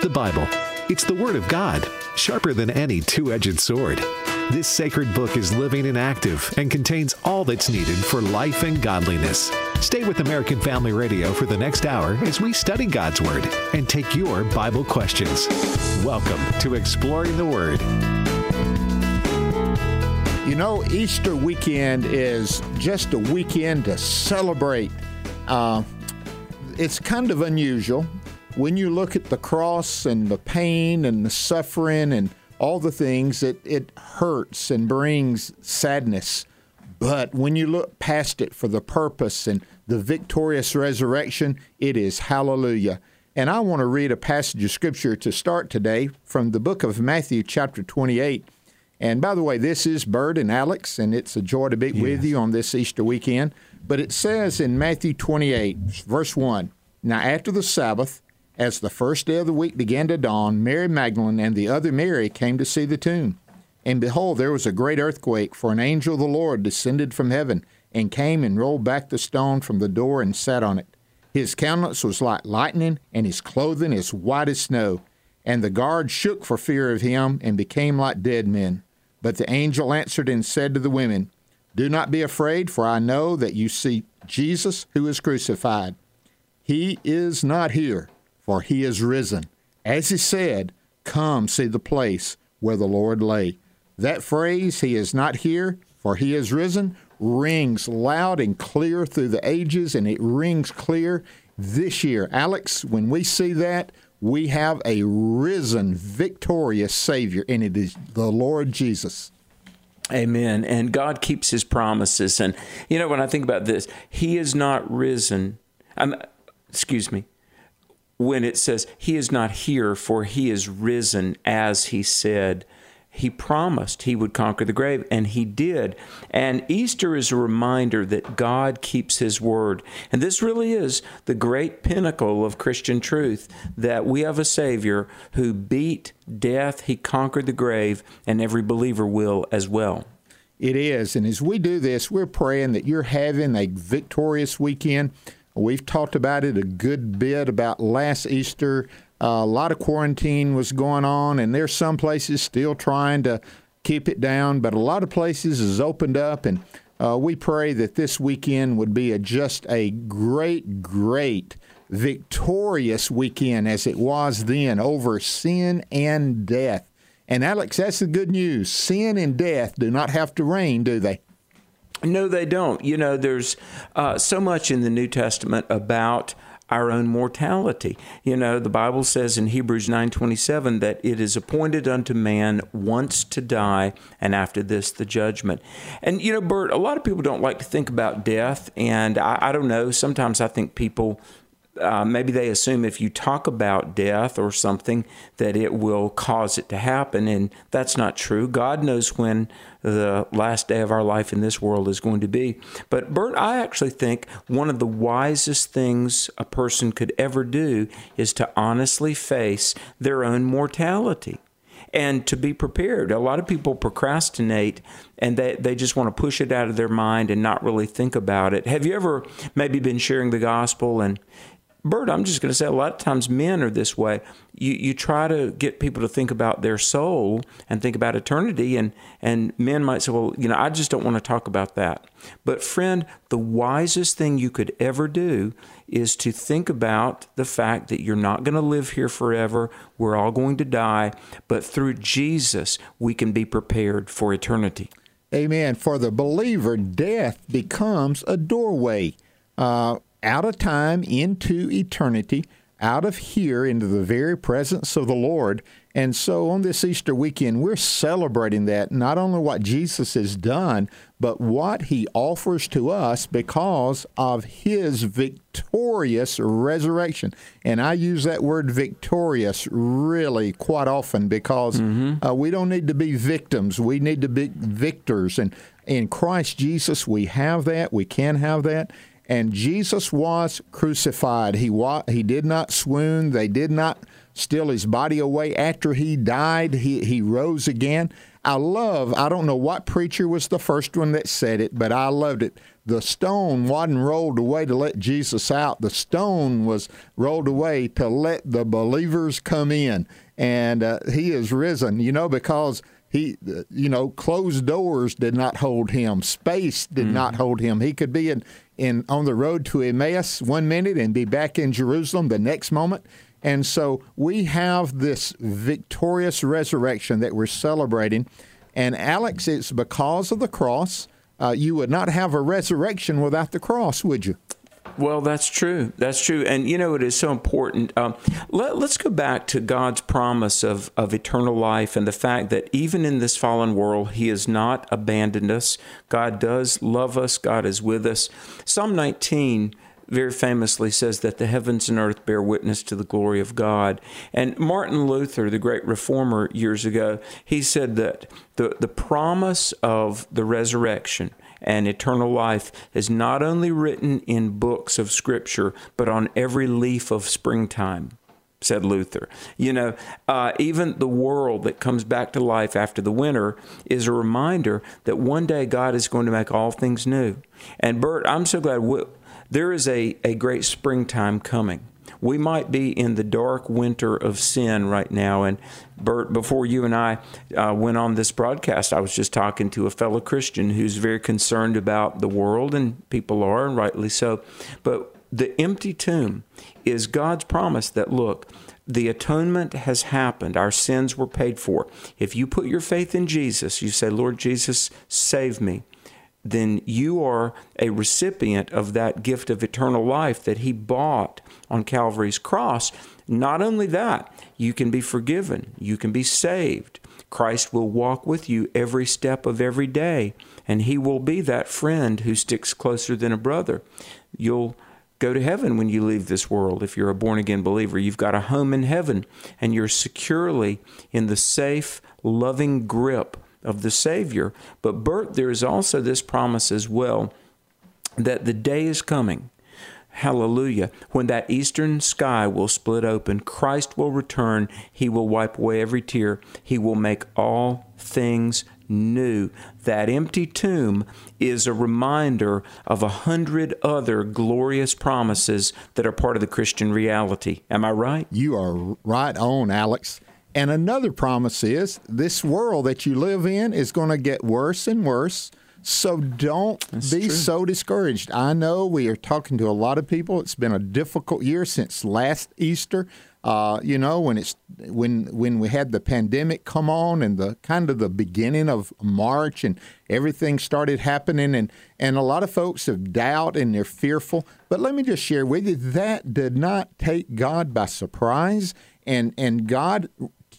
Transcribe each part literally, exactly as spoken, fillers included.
The Bible. It's the Word of God, sharper than any two-edged sword. This sacred book is living and active and contains all that's needed for life and godliness. Stay with American Family Radio for the next hour as we study God's Word and take your Bible questions. Welcome to Exploring the Word. You know, Easter weekend is just a weekend to celebrate. Uh, it's kind of unusual. When you look at the cross and the pain and the suffering and all the things, it, it hurts and brings sadness. But when you look past it for the purpose and the victorious resurrection, it is hallelujah. And I want to read a passage of Scripture to start today from the book of Matthew, chapter twenty-eight. And by the way, this is Bird and Alex, and it's a joy to be yes. with you on this Easter weekend. But it says in Matthew twenty-eight, verse one, "Now after the Sabbath, as the first day of the week began to dawn, Mary Magdalene and the other Mary came to see the tomb. And behold, there was a great earthquake, for an angel of the Lord descended from heaven and came and rolled back the stone from the door and sat on it. His countenance was like lightning, and his clothing as white as snow. And the guards shook for fear of him and became like dead men. But the angel answered and said to the women, 'Do not be afraid, for I know that you seek Jesus who is crucified. He is not here, for he is risen. As he said, come see the place where the Lord lay.'" That phrase, "he is not here, for he is risen," rings loud and clear through the ages, and it rings clear this year. Alex, when we see that, we have a risen, victorious Savior, and it is the Lord Jesus. Amen. And God keeps his promises. And, you know, when I think about this, he is not risen. I'm, excuse me. When it says, "He is not here, for he is risen, as he said," he promised he would conquer the grave, and he did. And Easter is a reminder that God keeps his word. And this really is the great pinnacle of Christian truth, that we have a Savior who beat death, he conquered the grave, and every believer will as well. It is. And as we do this, we're praying that you're having a victorious weekend. We've talked about it a good bit about last Easter. Uh, a lot of quarantine was going on, and there's some places still trying to keep it down, but a lot of places is opened up, and uh, we pray that this weekend would be a, just a great, great, victorious weekend as it was then over sin and death. And, Alex, that's the good news. Sin and death do not have to reign, do they? No, they don't. You know, there's uh, so much in the New Testament about our own mortality. You know, the Bible says in Hebrews nine twenty-seven that it is appointed unto man once to die, and after this, the judgment. And, you know, Bert, a lot of people don't like to think about death, and I, I don't know, sometimes I think people... Uh, maybe they assume if you talk about death or something that it will cause it to happen, and that's not true. God knows when the last day of our life in this world is going to be. But, Bert, I actually think one of the wisest things a person could ever do is to honestly face their own mortality and to be prepared. A lot of people procrastinate, and they, they just want to push it out of their mind and not really think about it. Have you ever maybe been sharing the gospel and, Bert, I'm just going to say a lot of times men are this way. You you try to get people to think about their soul and think about eternity, and, and men might say, well, you know, I just don't want to talk about that. But friend, the wisest thing you could ever do is to think about the fact that you're not going to live here forever. We're all going to die, but through Jesus, we can be prepared for eternity. Amen. For the believer, death becomes a doorway. Uh out of time, into eternity, out of here, into the very presence of the Lord. And so on this Easter weekend, we're celebrating that, not only what Jesus has done, but what he offers to us because of his victorious resurrection. And I use that word victorious really quite often because mm-hmm. uh, we don't need to be victims. We need to be victors. And in Christ Jesus, we have that. We can have that. And Jesus was crucified. He wa- he did not swoon. They did not steal his body away. After he died, he, he rose again. I love, I don't know what preacher was the first one that said it, but I loved it. the stone wasn't rolled away to let Jesus out. The stone was rolled away to let the believers come in. And uh, he is risen, you know, because he, you know, closed doors did not hold him. Space did mm. not hold him. He could be in, in on the road to Emmaus one minute and be back in Jerusalem the next moment. And so we have this victorious resurrection that we're celebrating. And, Alex, it's because of the cross. Uh, you would not have a resurrection without the cross, would you? Well, that's true. That's true. And, you know, it is so important. Um, let, let's go back to God's promise of, of eternal life and the fact that even in this fallen world, He has not abandoned us. God does love us. God is with us. Psalm nineteen very famously says that the heavens and earth bear witness to the glory of God. And Martin Luther, the great reformer years ago, he said that the, the promise of the resurrection and eternal life is not only written in books of Scripture, but on every leaf of springtime, said Luther. You know, uh, even the world that comes back to life after the winter is a reminder that one day God is going to make all things new. And Bert, I'm so glad... We, There is a, a great springtime coming. We might be in the dark winter of sin right now. And Bert, before you and I uh, went on this broadcast, I was just talking to a fellow Christian who's very concerned about the world, and people are, and rightly so. But the empty tomb is God's promise that, look, the atonement has happened. Our sins were paid for. If you put your faith in Jesus, you say, Lord Jesus, save me, then you are a recipient of that gift of eternal life that He bought on Calvary's cross. Not only that, you can be forgiven. You can be saved. Christ will walk with you every step of every day, and He will be that friend who sticks closer than a brother. You'll go to heaven when you leave this world. If you're a born-again believer, you've got a home in heaven, and you're securely in the safe, loving grip of the Savior. But Bert, there is also this promise as well that the day is coming, hallelujah, when that eastern sky will split open. Christ will return. He will wipe away every tear. He will make all things new. That empty tomb is a reminder of a hundred other glorious promises that are part of the Christian reality. Am I right? You are right on, Alex. And another promise is this world that you live in is going to get worse and worse, so don't That's be true. so discouraged. I know we are talking to a lot of people. It's been a difficult year since last Easter. Uh, you know, when it's when when we had the pandemic come on and the kind of the beginning of March and everything started happening, and, and a lot of folks have doubt and they're fearful. But let me just share with you, that did not take God by surprise, and and God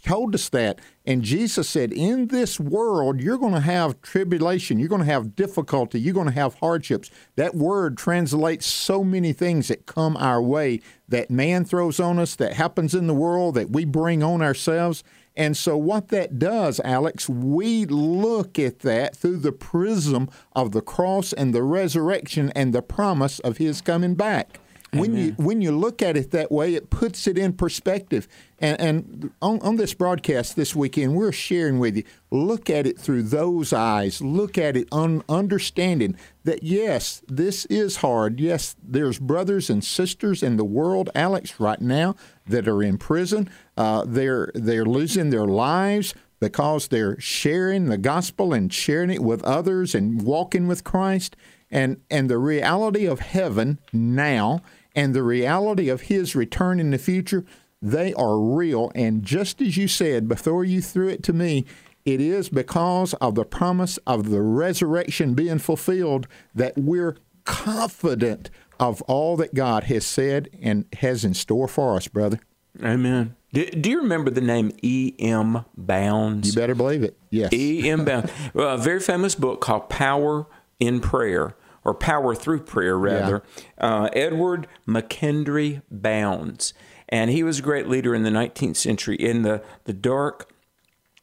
told us that. And Jesus said, in this world, you're going to have tribulation. You're going to have difficulty. You're going to have hardships. That word translates so many things that come our way, that man throws on us, that happens in the world, that we bring on ourselves. And so what that does, Alex, we look at that through the prism of the cross and the resurrection and the promise of His coming back. When Amen. you when you look at it that way, it puts it in perspective. And, and on, on this broadcast this weekend, we're sharing with you, look at it through those eyes. Look at it un, understanding that, yes, this is hard. Yes, there's brothers and sisters in the world, Alex, right now that are in prison. Uh, they're they're losing their lives because they're sharing the gospel and sharing it with others and walking with Christ. And and the reality of heaven now and the reality of His return in the future, they are real. And just as you said before you threw it to me, it is because of the promise of the resurrection being fulfilled that we're confident of all that God has said and has in store for us, brother. Amen. Do, do you remember the name E M Bounds? You better believe it, yes. E M Bounds, a very famous book called Power in Prayer, or Power Through Prayer, rather. Yeah. Uh, Edward McKendry Bounds. And he was a great leader in the nineteenth century, in the, the dark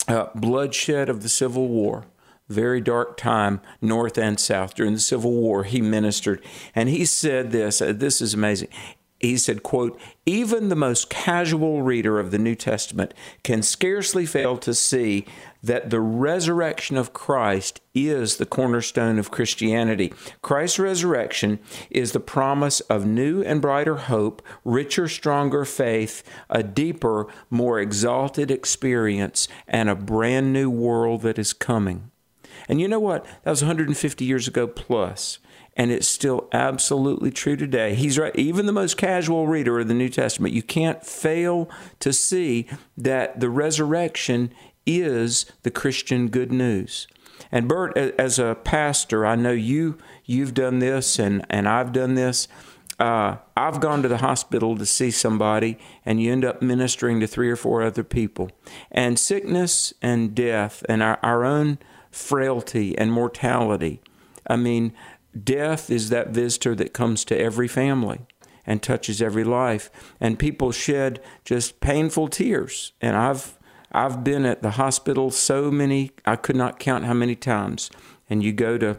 uh, bloodshed of the Civil War. Very dark time, North and South. During the Civil War, he ministered. And he said this, uh, this is amazing. he said, quote, "Even the most casual reader of the New Testament can scarcely fail to see that the resurrection of Christ is the cornerstone of Christianity. Christ's resurrection is the promise of new and brighter hope, richer, stronger faith, a deeper, more exalted experience, and a brand new world that is coming." And you know what? That was one hundred fifty years ago plus. And it's still absolutely true today. He's right. Even the most casual reader of the New Testament, you can't fail to see that the resurrection is the Christian good news. And Bert, as a pastor, I know you, you've done this and, and I've done this. Uh, I've gone to the hospital to see somebody, and you end up ministering to three or four other people. And sickness and death and our, our own frailty and mortality, I mean, death is that visitor that comes to every family and touches every life. And people shed just painful tears. And I've I've been at the hospital so many, I could not count how many times. And you go to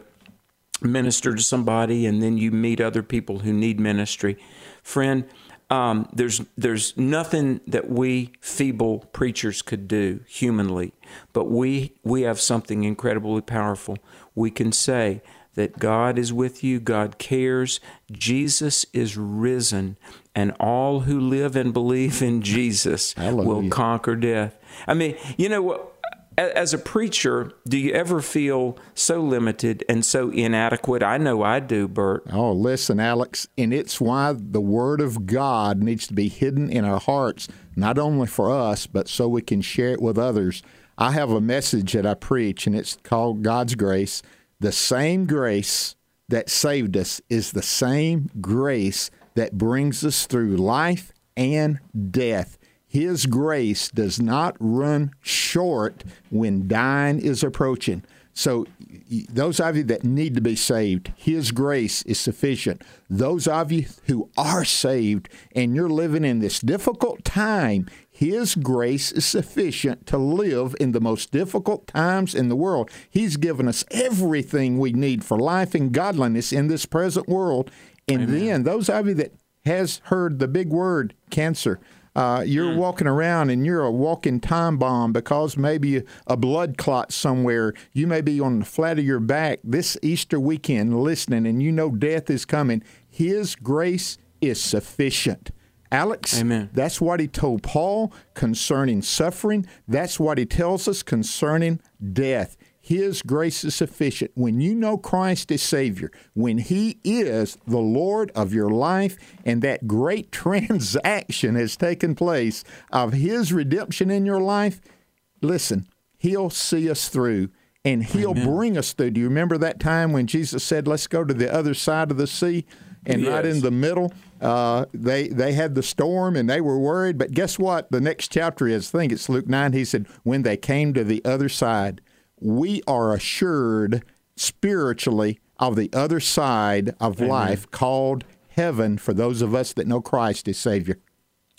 minister to somebody, and then you meet other people who need ministry. Friend, um, there's there's nothing that we feeble preachers could do humanly. But we we have something incredibly powerful. We can say that God is with you, God cares, Jesus is risen, and all who live and believe in Jesus Hallelujah. Will conquer death. I mean, you know, as a preacher, do you ever feel so limited and so inadequate? I know I do, Bert. Oh, listen, Alex, and it's why the Word of God needs to be hidden in our hearts, not only for us, but so we can share it with others. I have a message that I preach, and it's called God's Grace. The same grace that saved us is the same grace that brings us through life and death. His grace does not run short when dying is approaching. So those of you that need to be saved, His grace is sufficient. Those of you who are saved and you're living in this difficult time, His grace is sufficient to live in the most difficult times in the world. He's given us everything we need for life and godliness in this present world. And Amen. Then those of you that has heard the big word, cancer, Uh, you're mm. walking around and you're a walking time bomb because maybe a blood clot somewhere. You may be on the flat of your back this Easter weekend listening, and you know death is coming. His grace is sufficient. Alex, Amen. That's what he told Paul concerning suffering. That's what he tells us concerning death. His grace is sufficient. When you know Christ is Savior, when He is the Lord of your life, and that great transaction has taken place of His redemption in your life, listen, He'll see us through, and He'll Amen. Bring us through. Do you remember that time when Jesus said, let's go to the other side of the sea and yes. not in the middle? Uh, they they had the storm, and they were worried. But guess what? The next chapter is, I think it's Luke nine, He said, when they came to the other side, we are assured spiritually of the other side of Amen. Life called heaven for those of us that know Christ as Savior.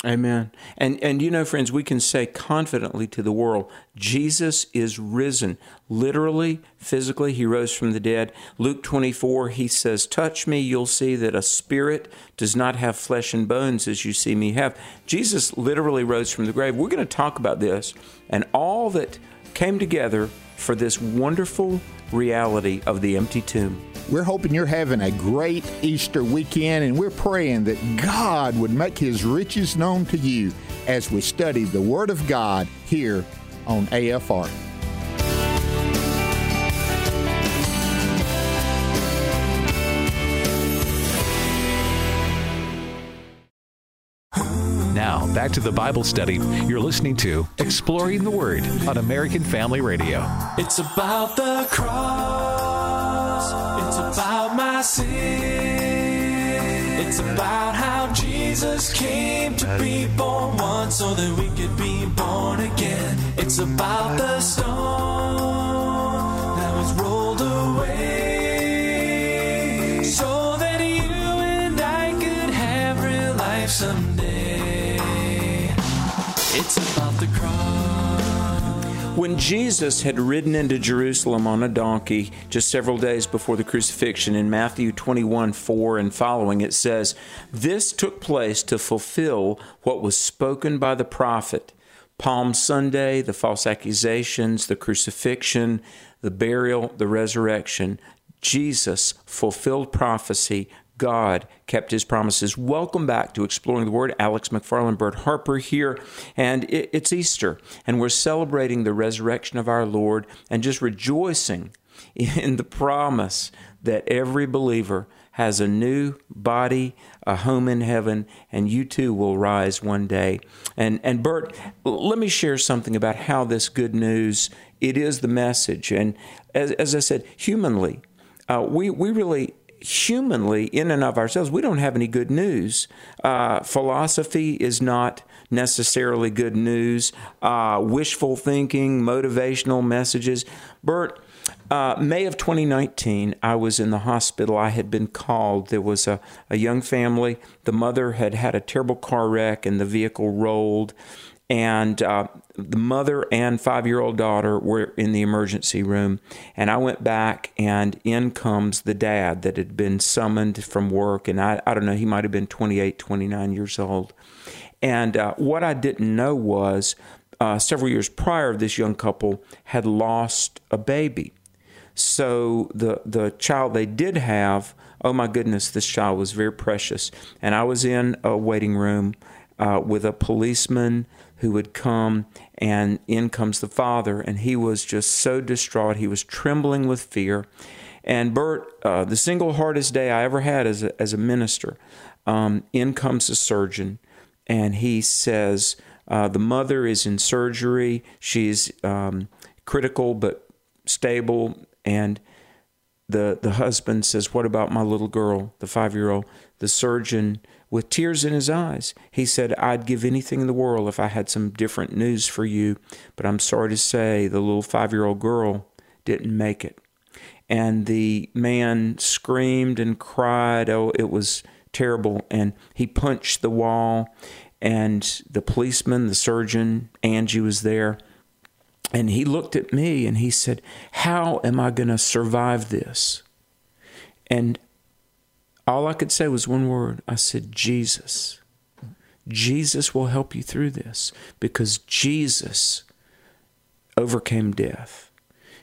Amen. And, and you know, friends, we can say confidently to the world, Jesus is risen. Literally, physically, He rose from the dead. Luke twenty-four, He says, touch me, you'll see that a spirit does not have flesh and bones as you see me have. Jesus literally rose from the grave. We're going to talk about this and all that came together for this wonderful reality of the empty tomb. We're hoping you're having a great Easter weekend, and we're praying that God would make His riches known to you as we study the Word of God here on A F R. Now, back to the Bible study. You're listening to Exploring the Word on American Family Radio. It's about the cross. It's about my sin. It's about how Jesus came to be born once so that we could be born again. It's about the stone that was rolled away so that you and I could have real life someday. It's about the cross. When Jesus had ridden into Jerusalem on a donkey just several days before the crucifixion, in Matthew twenty-one, four and following, it says, "This took place to fulfill what was spoken by the prophet. Palm Sunday, the false accusations, the crucifixion, the burial, the resurrection. Jesus fulfilled prophecy. God kept his promises." Welcome back to Exploring the Word. Alex McFarland, Bert Harper here, and it, it's Easter, and we're celebrating the resurrection of our Lord and just rejoicing in the promise that every believer has a new body, a home in heaven, and you too will rise one day. And, and Bert, let me share something about how this good news, it is the message. And as, as I said, humanly, uh, we, we really... Humanly, in and of ourselves, we don't have any good news. Uh, philosophy is not necessarily good news. Uh, wishful thinking, motivational messages. Bert, uh, May of twenty nineteen, I was in the hospital. I had been called. There was a, a young family. The mother had had a terrible car wreck, and the vehicle rolled. And uh, the mother and five-year-old daughter were in the emergency room. And I went back, and in comes the dad that had been summoned from work. And I, I don't know, he might have been twenty-eight, twenty-nine years old. And uh, what I didn't know was uh, several years prior, this young couple had lost a baby. So the the child they did have, oh my goodness, this child was very precious. And I was in a waiting room uh, with a policeman who would come, and in comes the father, and he was just so distraught. He was trembling with fear. And Bert, uh, the single hardest day I ever had as a, as a minister, um, in comes the surgeon, and he says, uh, the mother is in surgery. She's um, critical but stable. And the, the husband says, "What about my little girl, the five-year-old?" The surgeon, with tears in his eyes, he said, "I'd give anything in the world if I had some different news for you, but I'm sorry to say the little five-year-old girl didn't make it." And the man screamed and cried. Oh, it was terrible. And he punched the wall, and the policeman, the surgeon, Angie was there. And he looked at me and he said, "How am I going to survive this?" And all I could say was one word. I said, "Jesus." Jesus will help you through this, because Jesus overcame death.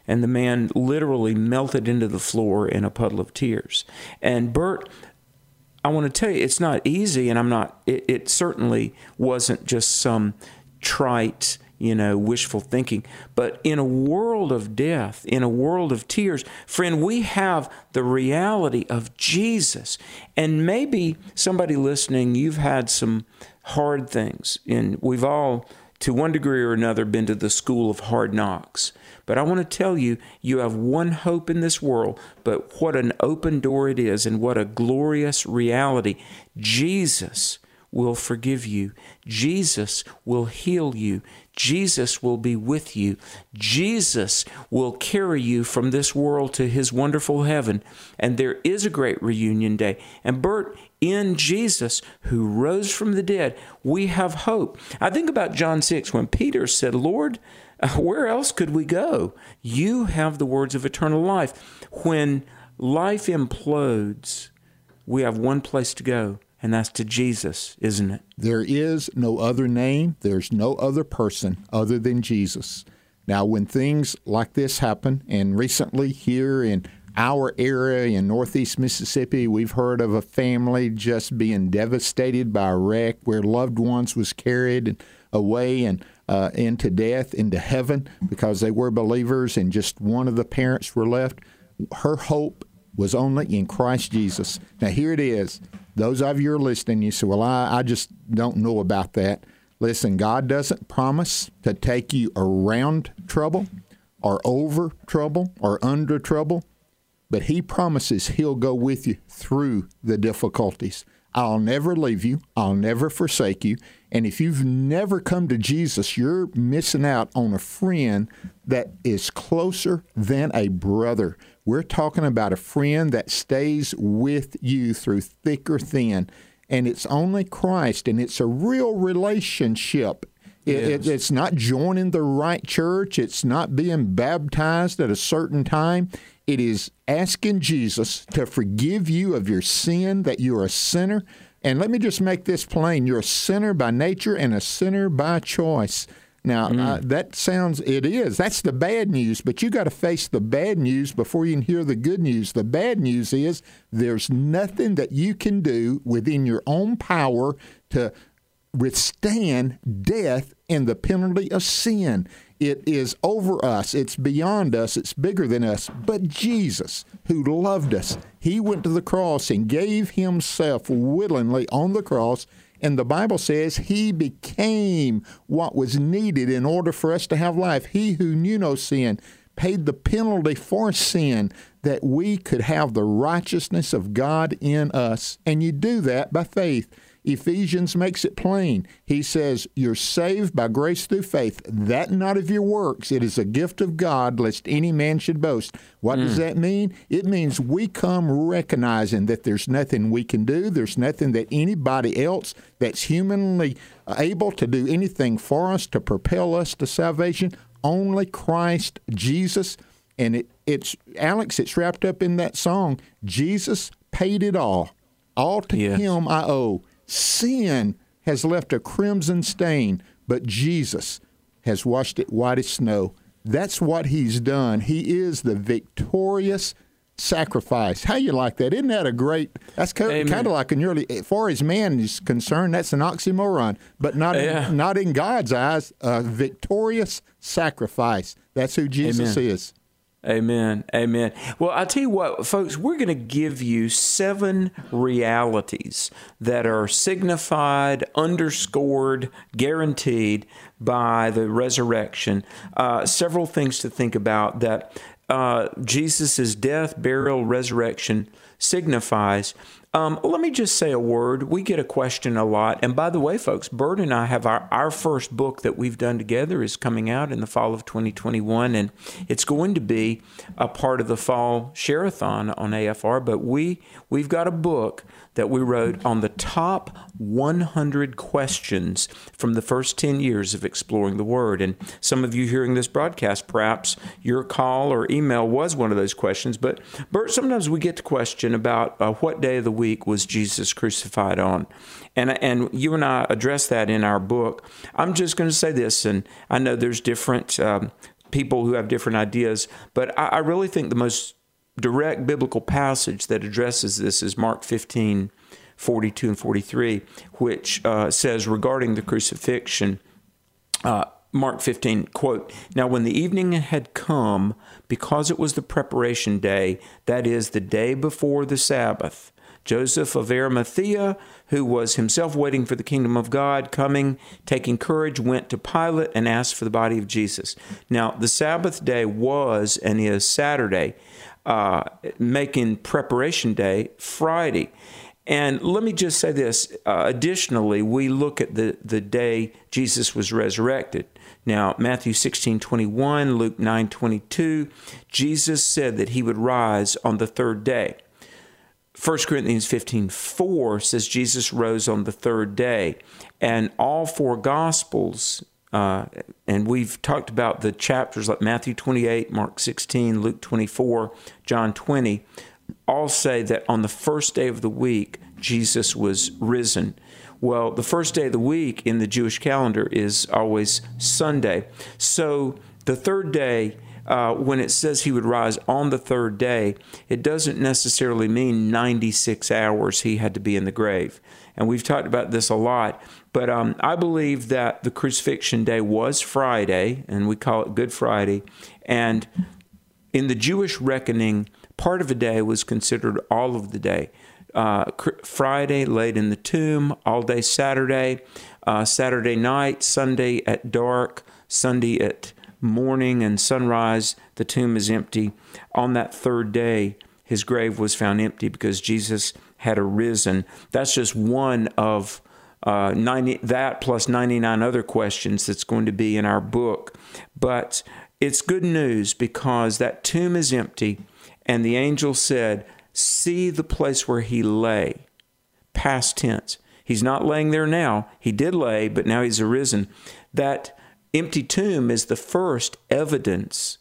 And the man literally melted into the floor in a puddle of tears. And Bert, I want to tell you, it's not easy, and I'm not, it, it certainly wasn't just some trite, you know, wishful thinking. But in a world of death, in a world of tears, friend, we have the reality of Jesus. And maybe somebody listening, you've had some hard things. And we've all, to one degree or another, been to the school of hard knocks. But I want to tell you, you have one hope in this world, but what an open door it is, and what a glorious reality. Jesus will forgive you. Jesus will heal you. Jesus will be with you. Jesus will carry you from this world to his wonderful heaven. And there is a great reunion day. And Bert, in Jesus, who rose from the dead, we have hope. I think about John six, when Peter said, "Lord, where else could we go? You have the words of eternal life." When life implodes, we have one place to go. And that's to Jesus, isn't it? There is no other name. There's no other person other than Jesus. Now, when things like this happen, and recently here in our area in northeast Mississippi, we've heard of a family just being devastated by a wreck where loved ones was carried away and uh, into death, into heaven, because they were believers and just one of the parents were left. Her hope was only in Christ Jesus. Now, here it is. Those of you who are listening, you say, "Well, I, I just don't know about that." Listen, God doesn't promise to take you around trouble or over trouble or under trouble, but he promises he'll go with you through the difficulties. I'll never leave you. I'll never forsake you. And if you've never come to Jesus, you're missing out on a friend that is closer than a brother. We're talking about a friend that stays with you through thick or thin, and it's only Christ, and it's a real relationship. It, yes. it, it's not joining the right church. It's not being baptized at a certain time. It is asking Jesus to forgive you of your sin, that you are a sinner. And let me just make this plain. You're a sinner by nature and a sinner by choice. Now, mm. uh, that sounds, it is. That's the bad news, but you got to face the bad news before you can hear the good news. The bad news is there's nothing that you can do within your own power to withstand death and the penalty of sin. It is over us. It's beyond us. It's bigger than us. But Jesus, who loved us, he went to the cross and gave himself willingly on the cross. And the Bible says he became what was needed in order for us to have life. He who knew no sin paid the penalty for sin that we could have the righteousness of God in us. And you do that by faith. Ephesians makes it plain. He says, you're saved by grace through faith, that not of your works. It is a gift of God, lest any man should boast. What mm. does that mean? It means we come recognizing that there's nothing we can do. There's nothing that anybody else that's humanly able to do anything for us to propel us to salvation. Only Christ Jesus. And it, it's, Alex, it's wrapped up in that song, Jesus paid it all. All to yes. him I owe. Sin has left a crimson stain, but Jesus has washed it white as snow. That's what he's done. He is the victorious sacrifice. How you like that? Isn't that a great, that's kind of like a nearly, as far as man is concerned, that's an oxymoron, but not, yeah. in, not in God's eyes, a victorious sacrifice. That's who Jesus Amen. Is. Amen. Amen. Well, I tell you what, folks, we're going to give you seven realities that are signified, underscored, guaranteed by the resurrection. Uh, several things to think about that uh, Jesus' death, burial, resurrection signifies. Um, let me just say a word. We get a question a lot. And by the way, folks, Bert and I have our, our first book that we've done together is coming out in the fall of twenty twenty-one, and it's going to be a part of the fall share-a-thon on A F R. But we, we've got a book that we wrote on the top one hundred questions from the first ten years of Exploring the Word. And some of you hearing this broadcast, perhaps your call or email was one of those questions. But Bert, sometimes we get the question about uh, what day of the week was Jesus crucified on? And and you and I address that in our book. I'm just going to say this, and I know there's different um, people who have different ideas, but I, I really think the most direct biblical passage that addresses this is Mark fifteen, forty-two and forty-three, which uh, says regarding the crucifixion, uh, Mark fifteen, quote, "Now when the evening had come, because it was the preparation day, that is, the day before the Sabbath, Joseph of Arimathea, who was himself waiting for the kingdom of God, coming, taking courage, went to Pilate and asked for the body of Jesus." Now, the Sabbath day was and is Saturday, uh, making preparation day Friday. And let me just say this. Uh, additionally, we look at the, the day Jesus was resurrected. Now, Matthew sixteen twenty-one, Luke nine twenty-two, Jesus said that he would rise on the third day. First Corinthians fifteen four says Jesus rose on the third day. And all four Gospels, uh, and we've talked about the chapters like Matthew twenty-eight, Mark sixteen, Luke twenty-four, John twenty, all say that on the first day of the week, Jesus was risen. Well, the first day of the week in the Jewish calendar is always Sunday. So the third day, Uh, when it says he would rise on the third day, it doesn't necessarily mean ninety-six hours he had to be in the grave. And we've talked about this a lot, but um, I believe that the crucifixion day was Friday, and we call it Good Friday. And in the Jewish reckoning, part of a day was considered all of the day. Uh, Friday, laid in the tomb, all day Saturday, uh, Saturday night, Sunday at dark, Sunday at morning and sunrise, the tomb is empty. On that third day, his grave was found empty because Jesus had arisen. That's just one of uh, ninety, that plus ninety-nine other questions that's going to be in our book. But it's good news because that tomb is empty, and the angel said, "See the place where he lay." Past tense. He's not laying there now. He did lay, but now he's arisen. that empty tomb is the first evidence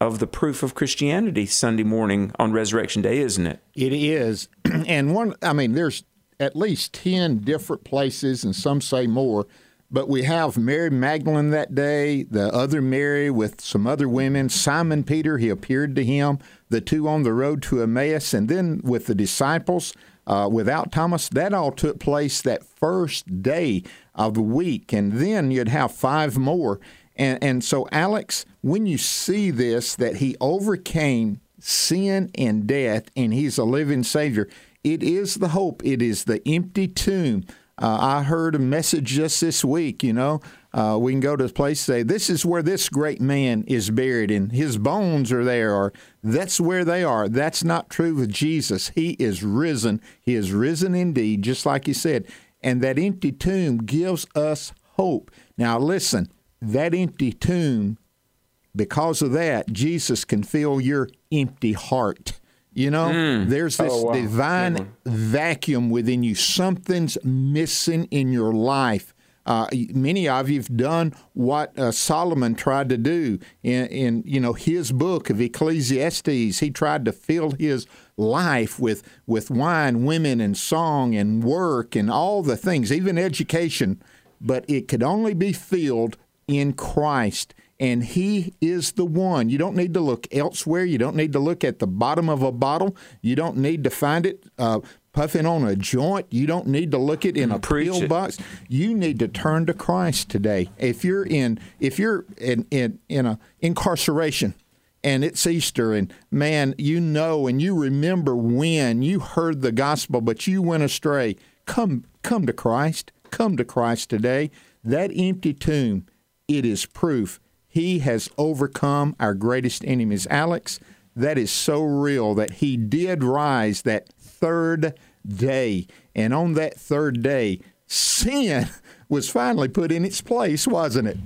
of the proof of Christianity Sunday morning on Resurrection Day, isn't it? It is. And one, I mean, there's at least ten different places, and some say more, but we have Mary Magdalene that day, the other Mary with some other women, Simon Peter, he appeared to him, the two on the road to Emmaus, and then with the disciples uh, without Thomas. That all took place that first day of the week, and then you'd have five more. And, and so, Alex, when you see this, that he overcame sin and death, and he's a living Savior, it is the hope. It is the empty tomb. Uh, I heard a message just this week, you know, uh, we can go to a place say, this is where this great man is buried, and his bones are there, or that's where they are. That's not true with Jesus. He is risen. He is risen indeed, just like he said. And that empty tomb gives us hope. Now, listen, that empty tomb, because of that, Jesus can fill your empty heart. You know, mm. there's this oh, wow. divine mm. vacuum within you. Something's missing in your life. Uh, many of you have done what uh, Solomon tried to do in, in, you know, his book of Ecclesiastes. He tried to fill his life with, with wine, women, and song, and work, and all the things, even education. But it could only be filled in Christ. And he is the one. You don't need to look elsewhere. You don't need to look at the bottom of a bottle. You don't need to find it uh, puffing on a joint. You don't need to look it in a pill box. You need to turn to Christ today. If you're in, if you're in in, in a incarceration, and it's Easter, and man, you know, and you remember when you heard the gospel, but you went astray. Come, come to Christ. Come to Christ today. That empty tomb, it is proof. He has overcome our greatest enemies. Alex, that is so real that he did rise that third day. And on that third day, sin was finally put in its place, wasn't it?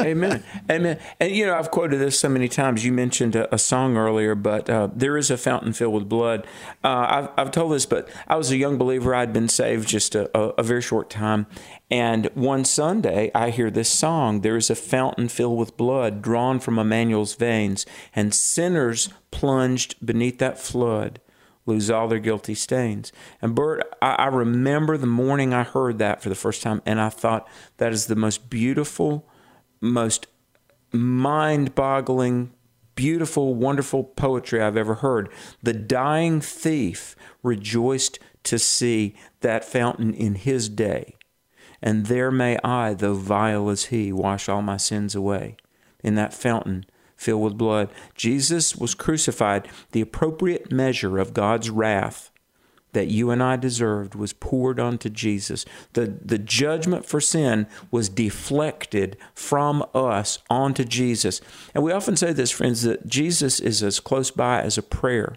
Amen. Amen. And, you know, I've quoted this so many times. You mentioned a, a song earlier, but uh, there is a fountain filled with blood. Uh, I've, I've told this, but I was a young believer. I'd been saved just a, a, a very short time. And one Sunday, I hear this song, there is a fountain filled with blood drawn from Emmanuel's veins, and sinners plunged beneath that flood lose all their guilty stains. And Bert, I, I remember the morning I heard that for the first time, and I thought that is the most beautiful, most mind-boggling, beautiful, wonderful poetry I've ever heard. The dying thief rejoiced to see that fountain in his day. And there may I, though vile as he, wash all my sins away in that fountain filled with blood. Jesus was crucified. The appropriate measure of God's wrath that you and I deserved was poured onto Jesus. The, the judgment for sin was deflected from us onto Jesus. And we often say this, friends, that Jesus is as close by as a prayer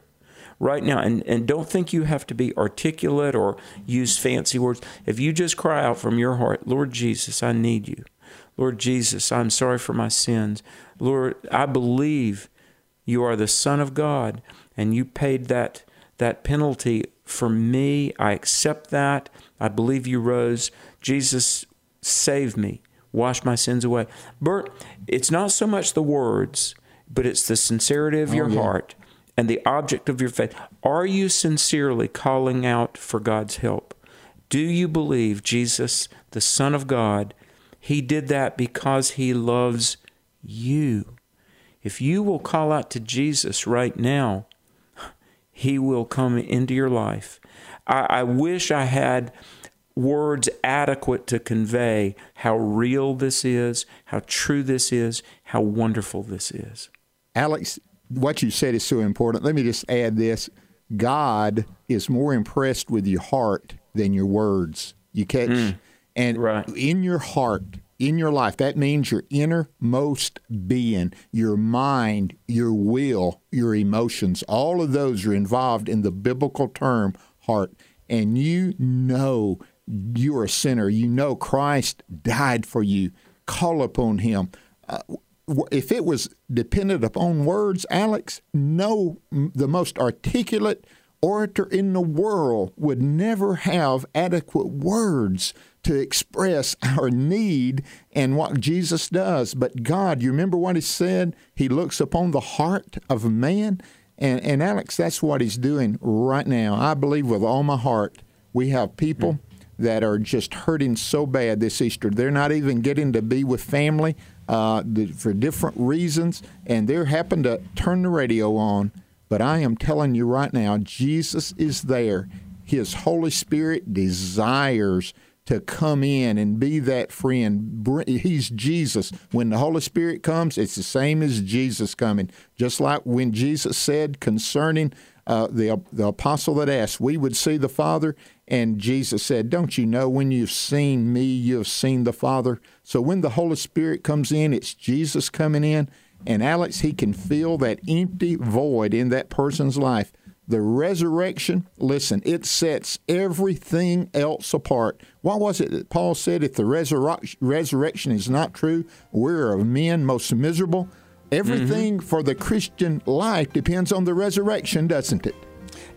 right now. And, and don't think you have to be articulate or use fancy words. If you just cry out from your heart, Lord Jesus, I need you. Lord Jesus, I'm sorry for my sins. Lord, I believe you are the Son of God, and you paid that, that penalty for me. I accept that. I believe you rose. Jesus, save me. Wash my sins away. Bert, it's not so much the words, but it's the sincerity of oh, your yeah. heart and the object of your faith. Are you sincerely calling out for God's help? Do you believe Jesus, the Son of God, he did that because he loves you? If you will call out to Jesus right now, he will come into your life. I, I wish I had words adequate to convey how real this is, how true this is, how wonderful this is. Alex, what you said is so important. Let me just add this. God is more impressed with your heart than your words. You catch? Mm. And right. in your heart, in your life, that means your innermost being, your mind, your will, your emotions, all of those are involved in the biblical term heart. And you know you're a sinner. You know Christ died for you. Call upon him. Uh, if it was dependent upon words, Alex, no, the most articulate orator in the world would never have adequate words to express our need and what Jesus does. But God, you remember what he said? He looks upon the heart of man. And, and Alex, that's what he's doing right now. I believe with all my heart we have people that are just hurting so bad this Easter. They're not even getting to be with family uh, for different reasons, and they happen to turn the radio on. But I am telling you right now, Jesus is there. His Holy Spirit desires to come in and be that friend. He's Jesus. When the Holy Spirit comes, it's the same as Jesus coming. Just like when Jesus said concerning uh, the, the apostle that asked, we would see the Father, and Jesus said, don't you know when you've seen me, you've seen the Father? So when the Holy Spirit comes in, it's Jesus coming in, and Alex, he can fill that empty void in that person's life. The resurrection, listen, it sets everything else apart. What was it that Paul said? If the resurre- resurrection is not true, we're of men most miserable. Everything mm-hmm. for the Christian life depends on the resurrection, doesn't it?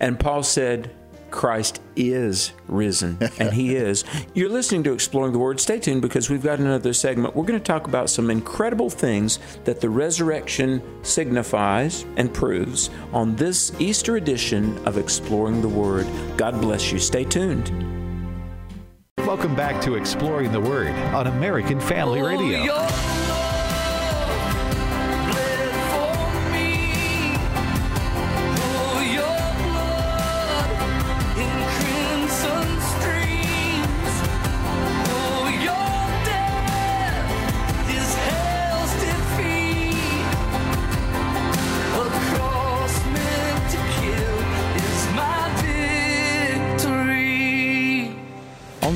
And Paul said, Christ is risen, and he is. You're listening to Exploring the Word. Stay tuned because we've got another segment. We're going to talk about some incredible things that the resurrection signifies and proves on this Easter edition of Exploring the Word. God bless you. Stay tuned. Welcome back to Exploring the Word on American Family Radio. Oh,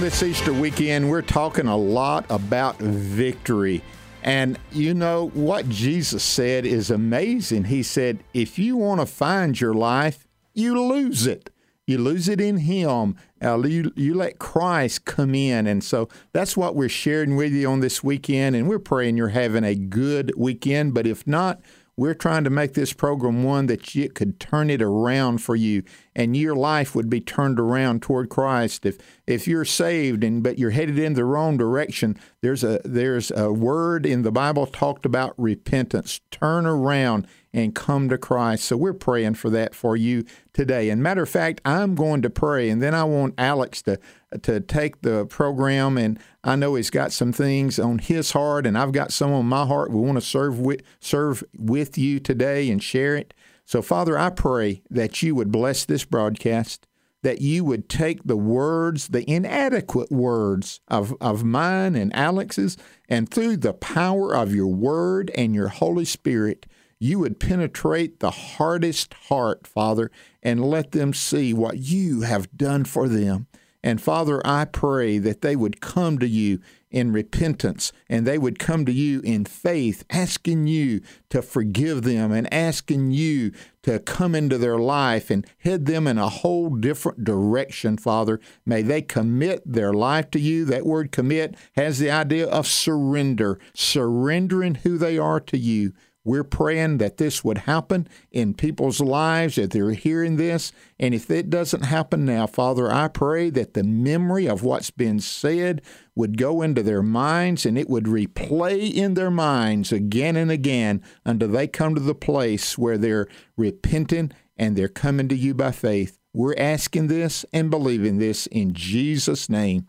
this Easter weekend, we're talking a lot about victory. And you know, what Jesus said is amazing. He said, if you want to find your life, you lose it. You lose it in Him. Uh, you, you let Christ come in. And so that's what we're sharing with you on this weekend. And we're praying you're having a good weekend. But if not, we're trying to make this program one that it could turn it around for you, and your life would be turned around toward Christ. If if you're saved and but you're headed in the wrong direction, there's a there's a word in the Bible talked about repentance. Turn around and come to Christ. So we're praying for that for you today. And matter of fact, I'm going to pray, and then I want Alex to to take the program, and I know he's got some things on his heart, and I've got some on my heart. We want to serve with, serve with you today and share it. So, Father, I pray that you would bless this broadcast, that you would take the words, the inadequate words of, of mine and Alex's, and through the power of your word and your Holy Spirit, you would penetrate the hardest heart, Father, and let them see what you have done for them. And, Father, I pray that they would come to you in repentance, and they would come to you in faith, asking you to forgive them and asking you to come into their life and head them in a whole different direction, Father. May they commit their life to you. That word commit has the idea of surrender, surrendering who they are to you. We're praying that this would happen in people's lives, that they're hearing this. And if it doesn't happen now, Father, I pray that the memory of what's been said would go into their minds, and it would replay in their minds again and again until they come to the place where they're repenting and they're coming to you by faith. We're asking this and believing this in Jesus' name.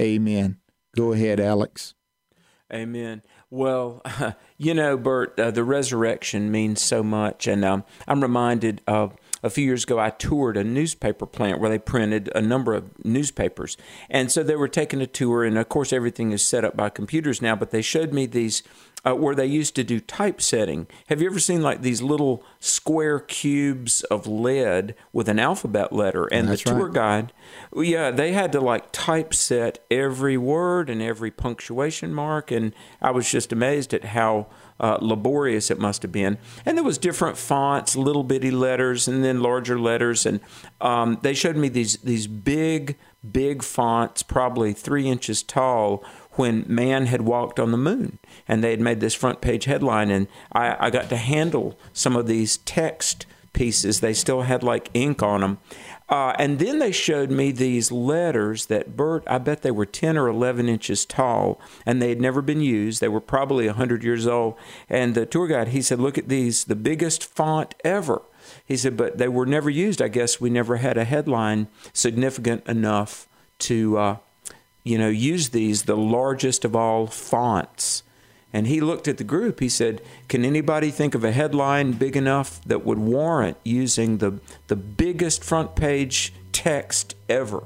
Amen. Go ahead, Alex. Amen. Well, uh, you know, Bert, uh, the resurrection means so much. And um, I'm reminded of a few years ago, I toured a newspaper plant where they printed a number of newspapers. And so they were taking a tour. And, of course, everything is set up by computers now. But they showed me these uh, where they used to do typesetting. Have you ever seen, like, these little square cubes of lead with an alphabet letter? And That's the tour right. guide, yeah, they had to, like, typeset every word and every punctuation mark. And I was just amazed at how uh, laborious it must have been. And there was different fonts, little bitty letters, and then larger letters. And um, they showed me these these big, big fonts, probably three inches tall, when man had walked on the moon. And they had made this front page headline. And I, I got to handle some of these text pieces. They still had like ink on them. Uh, and then they showed me these letters that Bert, I bet they were ten or eleven inches tall, and they had never been used. They were probably one hundred years old. And the tour guide, he said, look at these, the biggest font ever. He said, but they were never used. I guess we never had a headline significant enough to, uh, you know, use these, the largest of all fonts. And he looked at the group. He said, can anybody think of a headline big enough that would warrant using the the biggest front page text ever?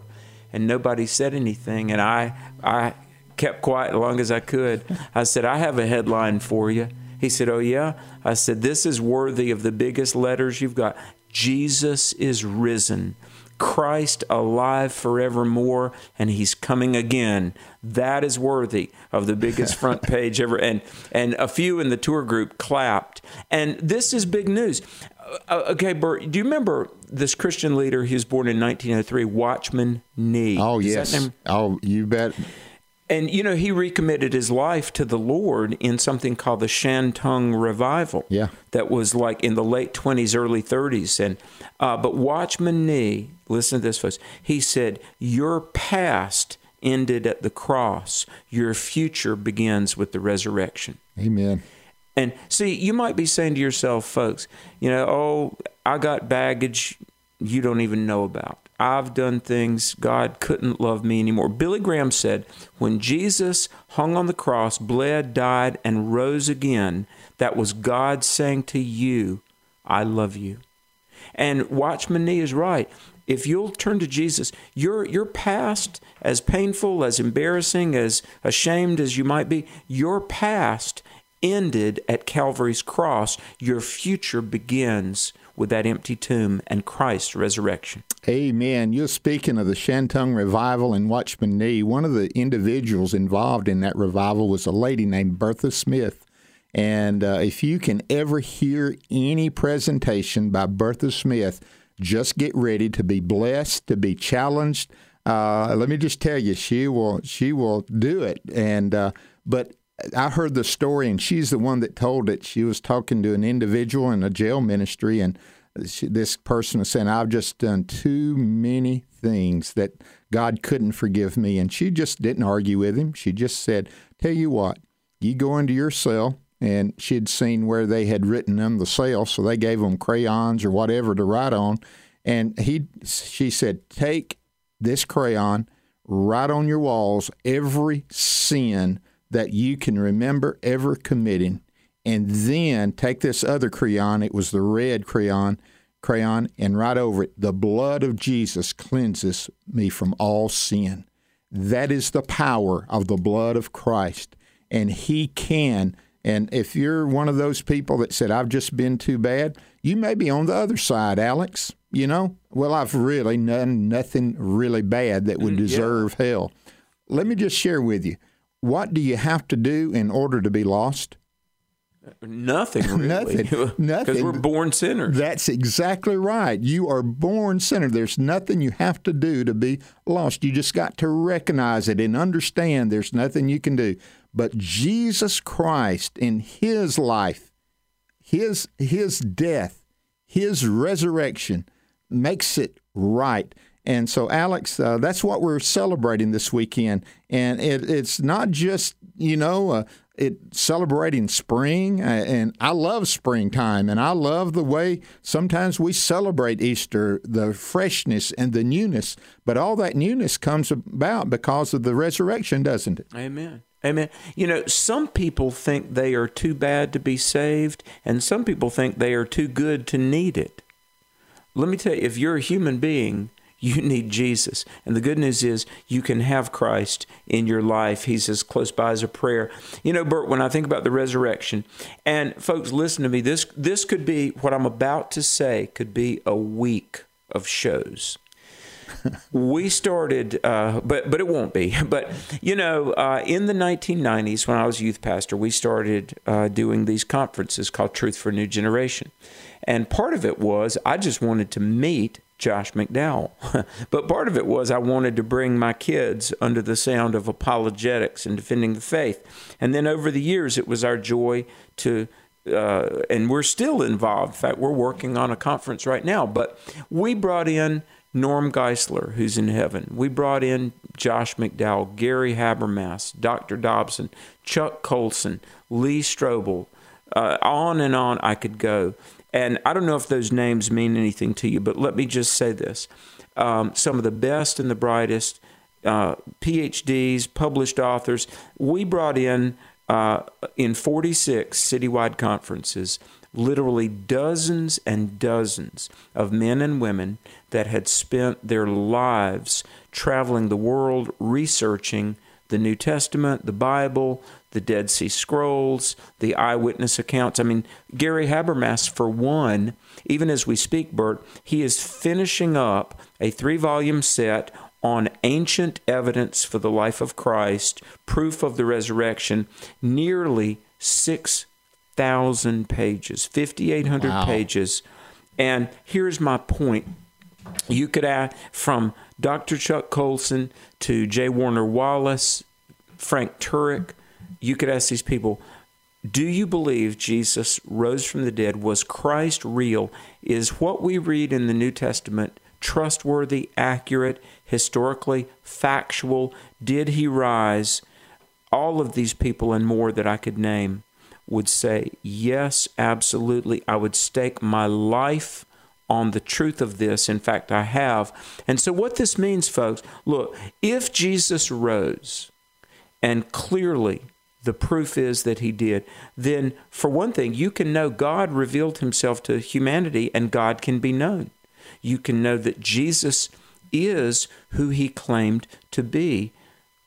And nobody said anything. And I, I kept quiet as long as I could. I said, I have a headline for you. He said, oh, yeah? I said, this is worthy of the biggest letters you've got. Jesus is risen. Christ alive forevermore, and he's coming again. That is worthy of the biggest front page ever. And and a few in the tour group clapped. And this is big news. Uh, okay, Bert, do you remember this Christian leader? He was born in nineteen oh three, Watchman Nee. Oh, is yes. Oh, you bet. And, you know, he recommitted his life to the Lord in something called the Shantung Revival. Yeah. That was like in the late twenties, early thirties. And uh, but Watchman Nee, listen to this, folks, he said, your past ended at the cross. Your future begins with the resurrection. Amen. And see, you might be saying to yourself, folks, you know, oh, I got baggage you don't even know about. I've done things God couldn't love me anymore. Billy Graham said, when Jesus hung on the cross, bled, died, and rose again, that was God saying to you, I love you. And Watchman Nee is right. If you'll turn to Jesus, your your past, as painful, as embarrassing, as ashamed as you might be, your past ended at Calvary's cross. Your future begins with that empty tomb and Christ's resurrection. Amen. You're speaking of the Shantung Revival in Watchman Nee. One of the individuals involved in that revival was a lady named Bertha Smith. And uh, if you can ever hear any presentation by Bertha Smith, just get ready to be blessed, to be challenged. Uh, let me just tell you, she will she will do it. And uh, but I heard the story, and she's the one that told it. She was talking to an individual in a jail ministry, and she, this person was saying, I've just done too many things that God couldn't forgive me. And she just didn't argue with him. She just said, tell you what, you go into your cell, and she'd seen where they had written on the cell, so they gave them crayons or whatever to write on. And he, she said, take this crayon, write on your walls every sin that you can remember ever committing, and then take this other crayon, it was the red crayon, crayon, and write over it, the blood of Jesus cleanses me from all sin. That is the power of the blood of Christ, and he can. And if you're one of those people that said, I've just been too bad, you may be on the other side, Alex. You know, well, I've really done nothing really bad that would deserve yeah. hell. Let me just share with you. What do you have to do in order to be lost? Nothing, really. nothing, nothing. Because we're born sinners. That's exactly right. You are born sinner. There's nothing you have to do to be lost. You just got to recognize it and understand there's nothing you can do. But Jesus Christ, in his life, his, his death, his resurrection, makes it right. And so, Alex, uh, that's what we're celebrating this weekend. And it, it's not just, you know, uh, it celebrating spring. Uh, and I love springtime, and I love the way sometimes we celebrate Easter, the freshness and the newness. But all that newness comes about because of the resurrection, doesn't it? Amen. Amen. You know, some people think they are too bad to be saved, and some people think they are too good to need it. Let me tell you, if you're a human being, you need Jesus. And the good news is you can have Christ in your life. He's as close by as a prayer. You know, Bert, when I think about the resurrection, and folks, listen to me, this this could be, what I'm about to say, could be a week of shows. We started, uh, but but it won't be. But, you know, uh, in the nineteen nineties, when I was a youth pastor, we started uh, doing these conferences called Truth for a New Generation. And part of it was I just wanted to meet Josh McDowell. But part of it was I wanted to bring my kids under the sound of apologetics and defending the faith. And then over the years, it was our joy to uh, and we're still involved. In fact, we're working on a conference right now. But we brought in Norm Geisler, who's in heaven. We brought in Josh McDowell, Gary Habermas, Doctor Dobson, Chuck Colson, Lee Strobel, uh, on and on I could go. And I don't know if those names mean anything to you, but let me just say this. Um, some of the best and the brightest, uh, P H Ds, published authors, we brought in uh, in forty-six citywide conferences, literally dozens and dozens of men and women that had spent their lives traveling the world researching the New Testament, the Bible, the Dead Sea Scrolls, the eyewitness accounts. I mean, Gary Habermas, for one, even as we speak, Bert, he is finishing up a three-volume set on ancient evidence for the life of Christ, proof of the resurrection, nearly six thousand pages, fifty-eight hundred wow. pages. And here's my point. You could add from Doctor Chuck Colson to J. Warner Wallace, Frank Turek, you could ask these people, do you believe Jesus rose from the dead? Was Christ real? Is what we read in the New Testament trustworthy, accurate, historically factual? Did he rise? All of these people and more that I could name would say, yes, absolutely. I would stake my life on the truth of this. In fact, I have. And so what this means, folks, look, if Jesus rose, and clearly the proof is that he did, then for one thing, you can know God revealed himself to humanity and God can be known. You can know that Jesus is who he claimed to be,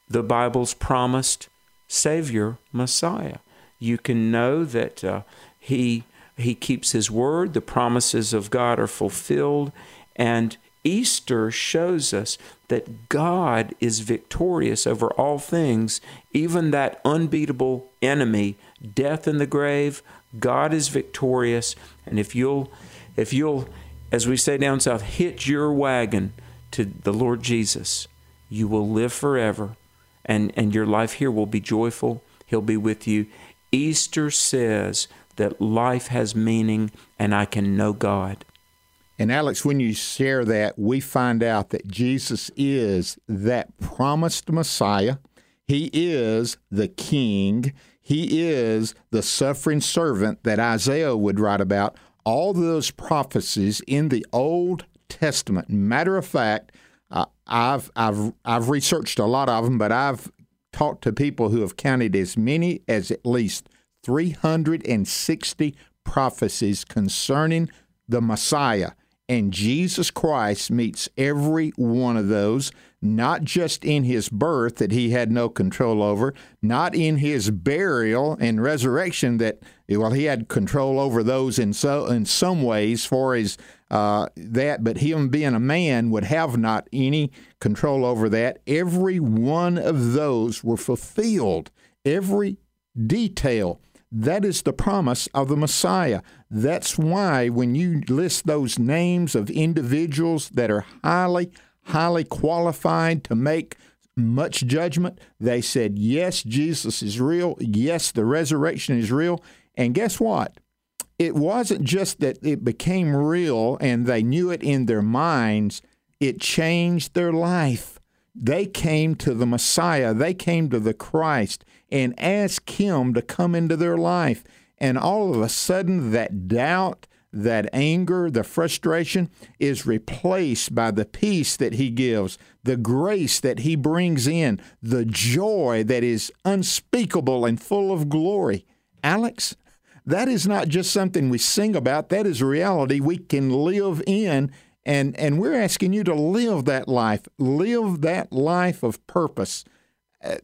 the Bible's promised Savior, Messiah. You can know that uh, he He keeps his word, the promises of God are fulfilled, and Easter shows us that God is victorious over all things, even that unbeatable enemy, death in the grave. God is victorious, and if you'll, if you'll, as we say down south, hitch your wagon to the Lord Jesus, you will live forever, and, and your life here will be joyful. He'll be with you. Easter says that life has meaning and I can know God. And Alex, when you share that, we find out that Jesus is that promised Messiah. He is the King. He is the suffering servant that Isaiah would write about. All those prophecies in the Old Testament. Matter of fact, uh, I've I've I've researched a lot of them, but I've talked to people who have counted as many as at least three hundred sixty prophecies concerning the Messiah, and Jesus Christ meets every one of those, not just in his birth that he had no control over, not in his burial and resurrection that, well, he had control over those in so in some ways for his uh, that, but him being a man would have not any control over that. Every one of those were fulfilled, every detail. That is the promise of the Messiah. That's why when you list those names of individuals that are highly, highly qualified to make much judgment, they said, yes, Jesus is real. Yes, the resurrection is real. And guess what? It wasn't just that it became real and they knew it in their minds. It changed their life. They came to the Messiah. They came to the Christ and ask him to come into their life. And all of a sudden, that doubt, that anger, the frustration is replaced by the peace that he gives, the grace that he brings in, the joy that is unspeakable and full of glory. Alex, that is not just something we sing about. That is reality we can live in. And, and we're asking you to live that life, live that life of purpose. Uh,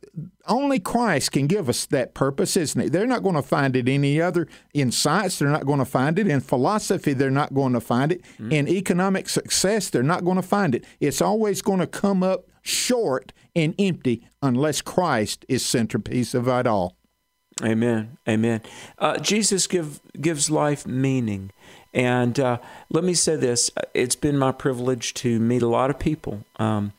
only Christ can give us that purpose, isn't it? They're not going to find it any other in science. They're not going to find it in philosophy. They're not going to find it mm-hmm. in economic success. They're not going to find it. It's always going to come up short and empty unless Christ is centerpiece of it all. Amen. Amen. Uh, Jesus give, gives life meaning. And uh, let me say this. It's been my privilege to meet a lot of people, um,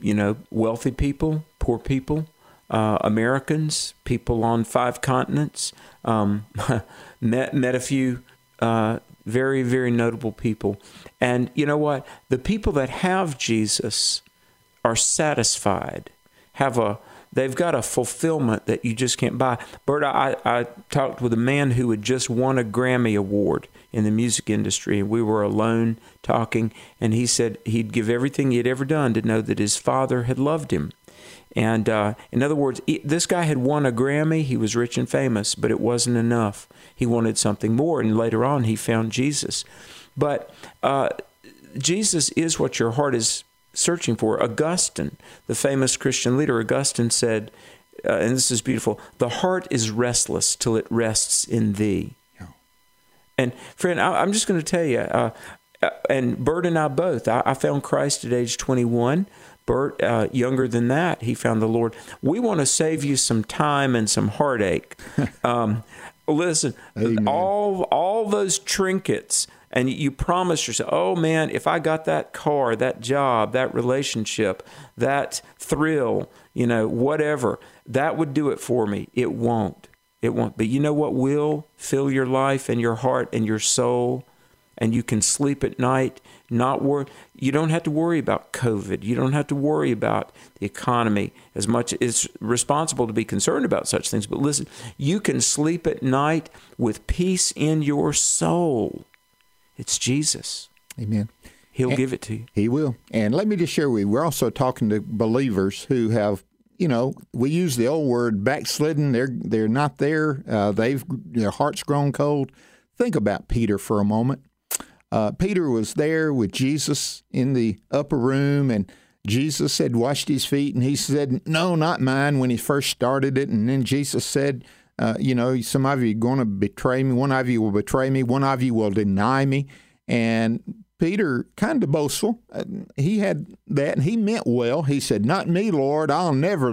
you know, wealthy people, poor people, uh, Americans, people on five continents, um, met, met a few uh, very, very notable people. And you know what? The people that have Jesus are satisfied, have a They've got a fulfillment that you just can't buy. Bert, I, I talked with a man who had just won a Grammy Award in the music industry, and we were alone talking, and he said he'd give everything he'd ever done to know that his father had loved him. And uh, in other words, he, this guy had won a Grammy, he was rich and famous, but it wasn't enough. He wanted something more, and later on he found Jesus. But uh, Jesus is what your heart is searching for. Augustine, the famous Christian leader, Augustine said, uh, and this is beautiful, the heart is restless till it rests in thee. Yeah. And friend, I, I'm just going to tell you, uh, and Bert and I both, I, I found Christ at age twenty-one. Bert, uh, younger than that, he found the Lord. We want to save you some time and some heartache. um, listen, Amen. all all those trinkets. And you promise yourself, oh man, if I got that car, that job, that relationship, that thrill, you know, whatever, that would do it for me. It won't. It won't. But you know what will fill your life and your heart and your soul? And you can sleep at night, not worry. You don't have to worry about COVID. You don't have to worry about the economy as much. It's responsible to be concerned about such things. But listen, you can sleep at night with peace in your soul. It's Jesus. Amen. He'll and give it to you. He will. And let me just share with you, we're also talking to believers who have, you know, we use the old word backslidden. They're they're not there. Uh, they've their heart's grown cold. Think about Peter for a moment. Uh, Peter was there with Jesus in the upper room, and Jesus had washed his feet, and he said, no, not mine, when he first started it. And then Jesus said, Uh, you know, some of you are going to betray me. One of you will betray me. One of you will deny me. And Peter, kind of boastful, uh, he had that, and he meant well. He said, not me, Lord. I'll never,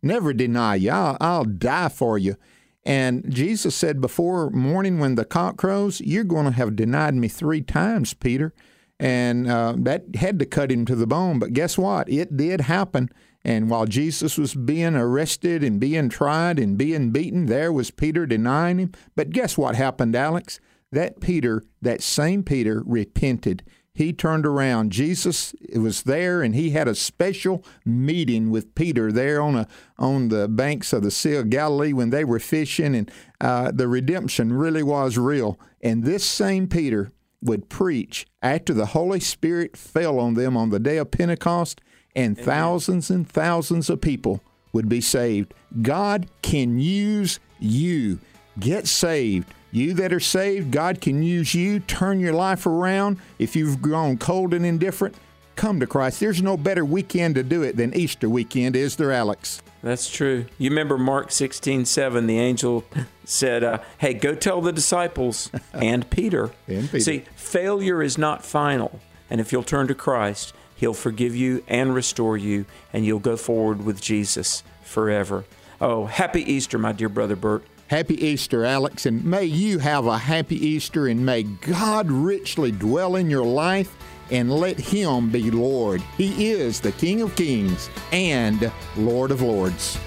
never deny you. I'll, I'll die for you. And Jesus said, before morning when the cock crows, you're going to have denied me three times, Peter. And uh, that had to cut him to the bone. But guess what? It did happen. And while Jesus was being arrested and being tried and being beaten, there was Peter denying him. But guess what happened, Alex? That Peter, that same Peter, repented. He turned around. Jesus was there, and he had a special meeting with Peter there on a, on the banks of the Sea of Galilee when they were fishing, and uh, the redemption really was real. And this same Peter would preach after the Holy Spirit fell on them on the day of Pentecost, and thousands and thousands of people would be saved. God can use you. Get saved. You that are saved, God can use you. Turn your life around. If you've grown cold and indifferent, come to Christ. There's no better weekend to do it than Easter weekend, is there, Alex? That's true. You remember Mark sixteen seven, the angel said, uh, hey, go tell the disciples and Peter. and Peter. See, failure is not final. And if you'll turn to Christ, He'll forgive you and restore you, and you'll go forward with Jesus forever. Oh, happy Easter, my dear brother Bert. Happy Easter, Alex, and may you have a happy Easter, and may God richly dwell in your life, and let Him be Lord. He is the King of Kings and Lord of Lords.